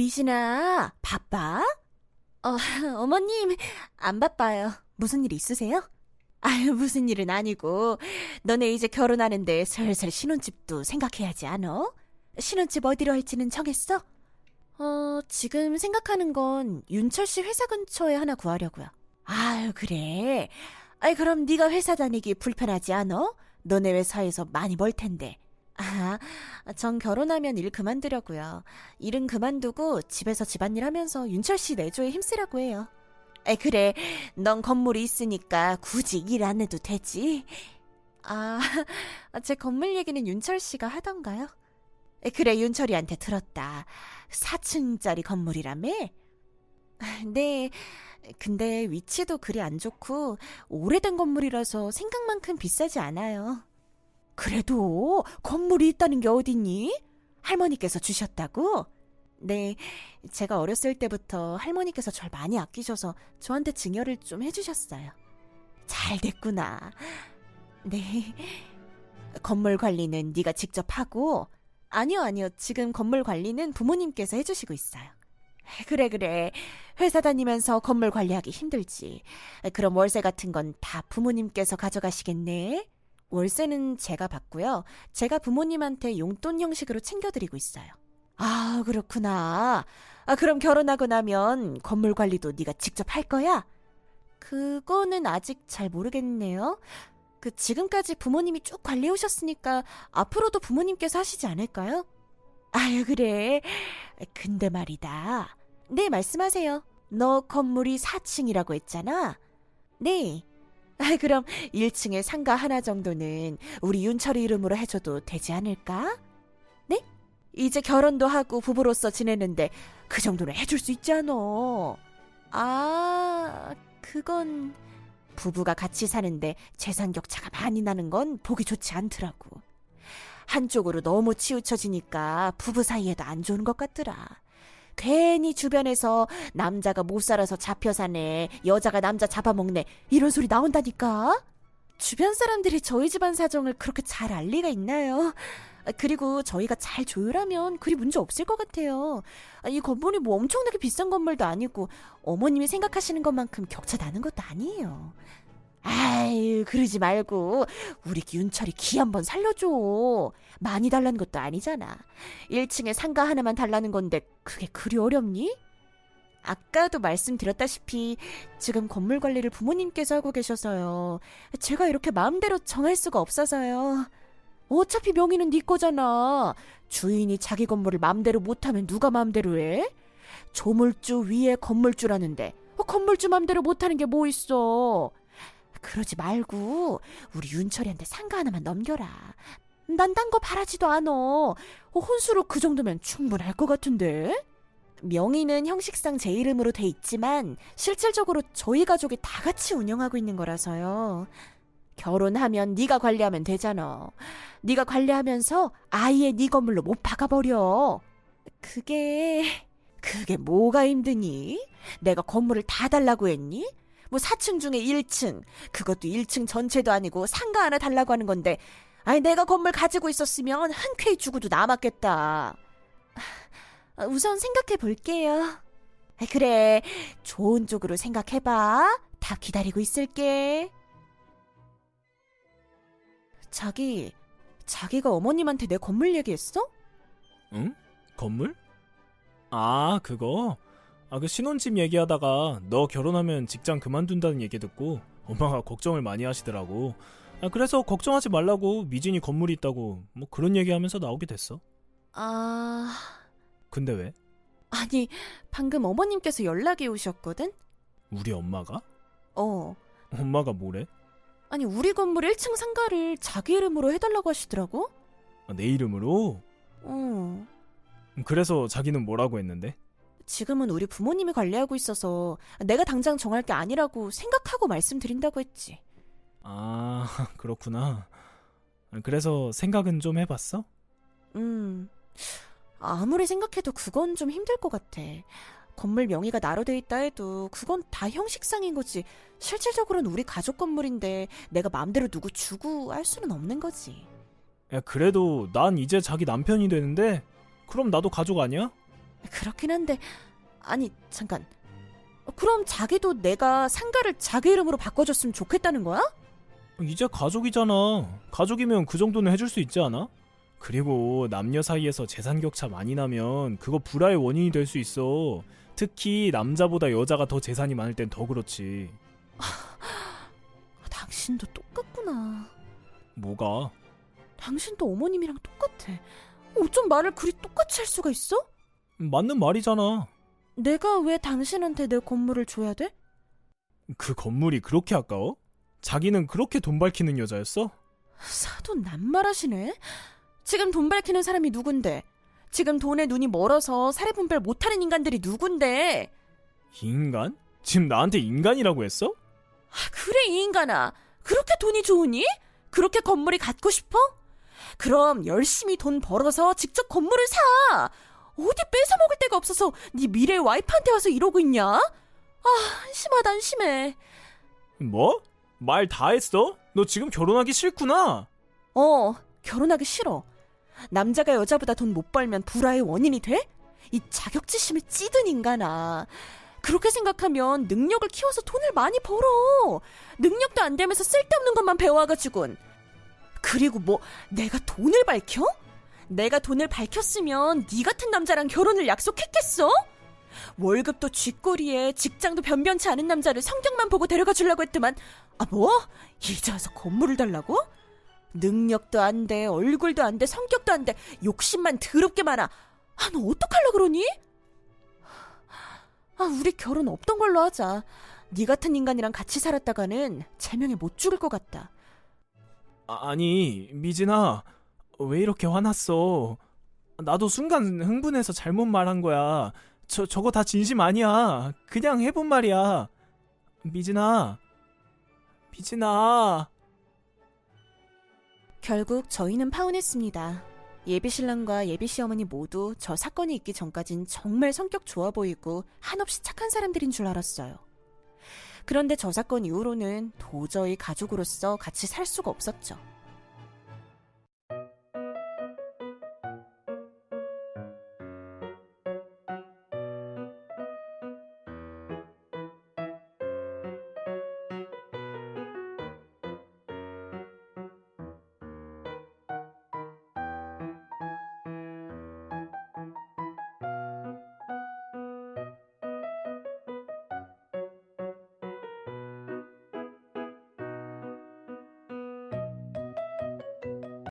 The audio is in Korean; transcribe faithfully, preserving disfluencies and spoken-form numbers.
미신아, 바빠? 어, 어머님, 안 바빠요. 무슨 일 있으세요? 아유, 무슨 일은 아니고 너네 이제 결혼하는데 슬슬 신혼집도 생각해야지 않어? 신혼집 어디로 할지는 정했어? 어, 지금 생각하는 건 윤철 씨 회사 근처에 하나 구하려고요. 아유, 그래? 아이, 그럼 네가 회사 다니기 불편하지 않어? 너네 회사에서 많이 멀 텐데. 아, 전 결혼하면 일 그만두려고요. 일은 그만두고 집에서 집안일 하면서 윤철 씨 내조에 힘쓰려고 해요. 에, 그래, 넌 건물이 있으니까 굳이 일 안 해도 되지. 아, 제 건물 얘기는 윤철 씨가 하던가요? 에, 그래, 윤철이한테 들었다. 사 층짜리 건물이라며? 네, 근데 위치도 그리 안 좋고 오래된 건물이라서 생각만큼 비싸지 않아요. 그래도 건물이 있다는 게 어딨니? 할머니께서 주셨다고? 네, 제가 어렸을 때부터 할머니께서 절 많이 아끼셔서 저한테 증여를 좀 해주셨어요. 잘 됐구나. 네, 건물 관리는 네가 직접 하고. 아니요, 아니요, 지금 건물 관리는 부모님께서 해주시고 있어요. 그래, 그래, 회사 다니면서 건물 관리하기 힘들지. 그럼 월세 같은 건 다 부모님께서 가져가시겠네? 월세는 제가 받고요. 제가 부모님한테 용돈 형식으로 챙겨드리고 있어요. 아, 그렇구나. 아, 그럼 결혼하고 나면 건물 관리도 네가 직접 할 거야? 그거는 아직 잘 모르겠네요. 그 지금까지 부모님이 쭉 관리해 오셨으니까 앞으로도 부모님께서 하시지 않을까요? 아유, 그래. 근데 말이다. 네, 말씀하세요. 너 건물이 사 층이라고 했잖아. 네. 아, 그럼 일 층에 상가 하나 정도는 우리 윤철이 이름으로 해줘도 되지 않을까? 네? 이제 결혼도 하고 부부로서 지내는데 그 정도는 해줄 수 있지 않어? 아, 그건... 부부가 같이 사는데 재산 격차가 많이 나는 건 보기 좋지 않더라고. 한쪽으로 너무 치우쳐지니까 부부 사이에도 안 좋은 것 같더라. 괜히 주변에서 남자가 못 살아서 잡혀 사네, 여자가 남자 잡아먹네, 이런 소리 나온다니까. 주변 사람들이 저희 집안 사정을 그렇게 잘 알 리가 있나요? 그리고 저희가 잘 조율하면 그리 문제 없을 것 같아요. 이 건물이 뭐 엄청나게 비싼 건물도 아니고 어머님이 생각하시는 것만큼 격차 나는 것도 아니에요. 아유, 그러지 말고 우리 윤철이 기 한번 살려줘. 많이 달라는 것도 아니잖아. 일 층에 상가 하나만 달라는 건데 그게 그리 어렵니? 아까도 말씀드렸다시피 지금 건물 관리를 부모님께서 하고 계셔서요. 제가 이렇게 마음대로 정할 수가 없어서요. 어차피 명의는 네 거잖아. 주인이 자기 건물을 마음대로 못하면 누가 마음대로 해? 조물주 위에 건물주라는데 건물주 마음대로 못하는 게 뭐 있어. 그러지 말고 우리 윤철이한테 상가 하나만 넘겨라. 난 딴 거 바라지도 않어. 혼수로 그 정도면 충분할 것 같은데? 명의는 형식상 제 이름으로 돼 있지만 실질적으로 저희 가족이 다 같이 운영하고 있는 거라서요. 결혼하면 네가 관리하면 되잖아. 네가 관리하면서 아예 네 건물로 못 박아버려. 그게... 그게 뭐가 힘드니? 내가 건물을 다 달라고 했니? 뭐 사 층 중에 일 층, 그것도 일 층 전체도 아니고 상가 하나 달라고 하는 건데, 아니 내가 건물 가지고 있었으면 흔쾌히 주고도 남았겠다. 우선 생각해 볼게요. 그래, 좋은 쪽으로 생각해봐. 다 기다리고 있을게. 자기, 자기가 어머님한테 내 건물 얘기했어? 응? 건물? 아, 그거? 아, 그 신혼집 얘기하다가 너 결혼하면 직장 그만둔다는 얘기 듣고 엄마가 걱정을 많이 하시더라고. 아, 그래서 걱정하지 말라고 미진이 건물이 있다고 뭐 그런 얘기하면서 나오게 됐어. 아... 근데 왜? 아니, 방금 어머님께서 연락이 오셨거든? 우리 엄마가? 어. 엄마가 뭐래? 아니, 우리 건물 일 층 상가를 자기 이름으로 해달라고 하시더라고? 아, 내 이름으로? 어. 그래서 자기는 뭐라고 했는데? 지금은 우리 부모님이 관리하고 있어서 내가 당장 정할 게 아니라고 생각하고 말씀드린다고 했지. 아, 그렇구나. 그래서 생각은 좀 해봤어? 음, 아무리 생각해도 그건 좀 힘들 것 같아. 건물 명의가 나로 돼 있다 해도 그건 다 형식상인 거지. 실질적으로는 우리 가족 건물인데 내가 마음대로 누구 주고 할 수는 없는 거지. 야, 그래도 난 이제 자기 남편이 되는데 그럼 나도 가족 아니야? 그렇긴 한데, 아니 잠깐, 그럼 자기도 내가 상가를 자기 이름으로 바꿔줬으면 좋겠다는 거야? 이제 가족이잖아. 가족이면 그 정도는 해줄 수 있지 않아? 그리고 남녀 사이에서 재산 격차 많이 나면 그거 불화의 원인이 될 수 있어. 특히 남자보다 여자가 더 재산이 많을 땐 더 그렇지. 당신도 똑같구나. 뭐가? 당신도 어머님이랑 똑같아. 어쩜 말을 그리 똑같이 할 수가 있어? 맞는 말이잖아. 내가 왜 당신한테 내 건물을 줘야 돼? 그 건물이 그렇게 아까워? 자기는 그렇게 돈 밝히는 여자였어? 사돈 낱말하시네. 지금 돈 밝히는 사람이 누군데? 지금 돈에 눈이 멀어서 사례 분별 못하는 인간들이 누군데? 인간? 지금 나한테 인간이라고 했어? 아, 그래 이 인간아, 그렇게 돈이 좋으니? 그렇게 건물이 갖고 싶어? 그럼 열심히 돈 벌어서 직접 건물을 사! 어디 뺏어먹을 데가 없어서 네 미래 와이프한테 와서 이러고 있냐? 아, 한심하다 한심해. 뭐? 말 다 했어? 너 지금 결혼하기 싫구나? 어, 결혼하기 싫어. 남자가 여자보다 돈 못 벌면 불화의 원인이 돼? 이 자격지심에 찌든 인간아. 그렇게 생각하면 능력을 키워서 돈을 많이 벌어. 능력도 안 되면서 쓸데없는 것만 배워와가지고는. 그리고 뭐 내가 돈을 밝혀? 내가 돈을 밝혔으면 네 같은 남자랑 결혼을 약속했겠어? 월급도 쥐꼬리에 직장도 변변치 않은 남자를 성격만 보고 데려가 주려고 했더만, 아 뭐? 이제 와서 건물을 달라고? 능력도 안 돼, 얼굴도 안 돼, 성격도 안 돼, 욕심만 더럽게 많아. 아, 너 어떡하려고 그러니? 아, 우리 결혼 없던 걸로 하자. 네 같은 인간이랑 같이 살았다가는 제명에 못 죽을 것 같다. 아니, 미진아, 왜 이렇게 화났어? 나도 순간 흥분해서 잘못 말한 거야. 저, 저거 다 진심 아니야. 그냥 해본 말이야. 미진아, 미진아. 결국 저희는 파혼했습니다. 예비신랑과 예비시어머니 모두 저 사건이 있기 전까진 정말 성격 좋아 보이고 한없이 착한 사람들인 줄 알았어요. 그런데 저 사건 이후로는 도저히 가족으로서 같이 살 수가 없었죠.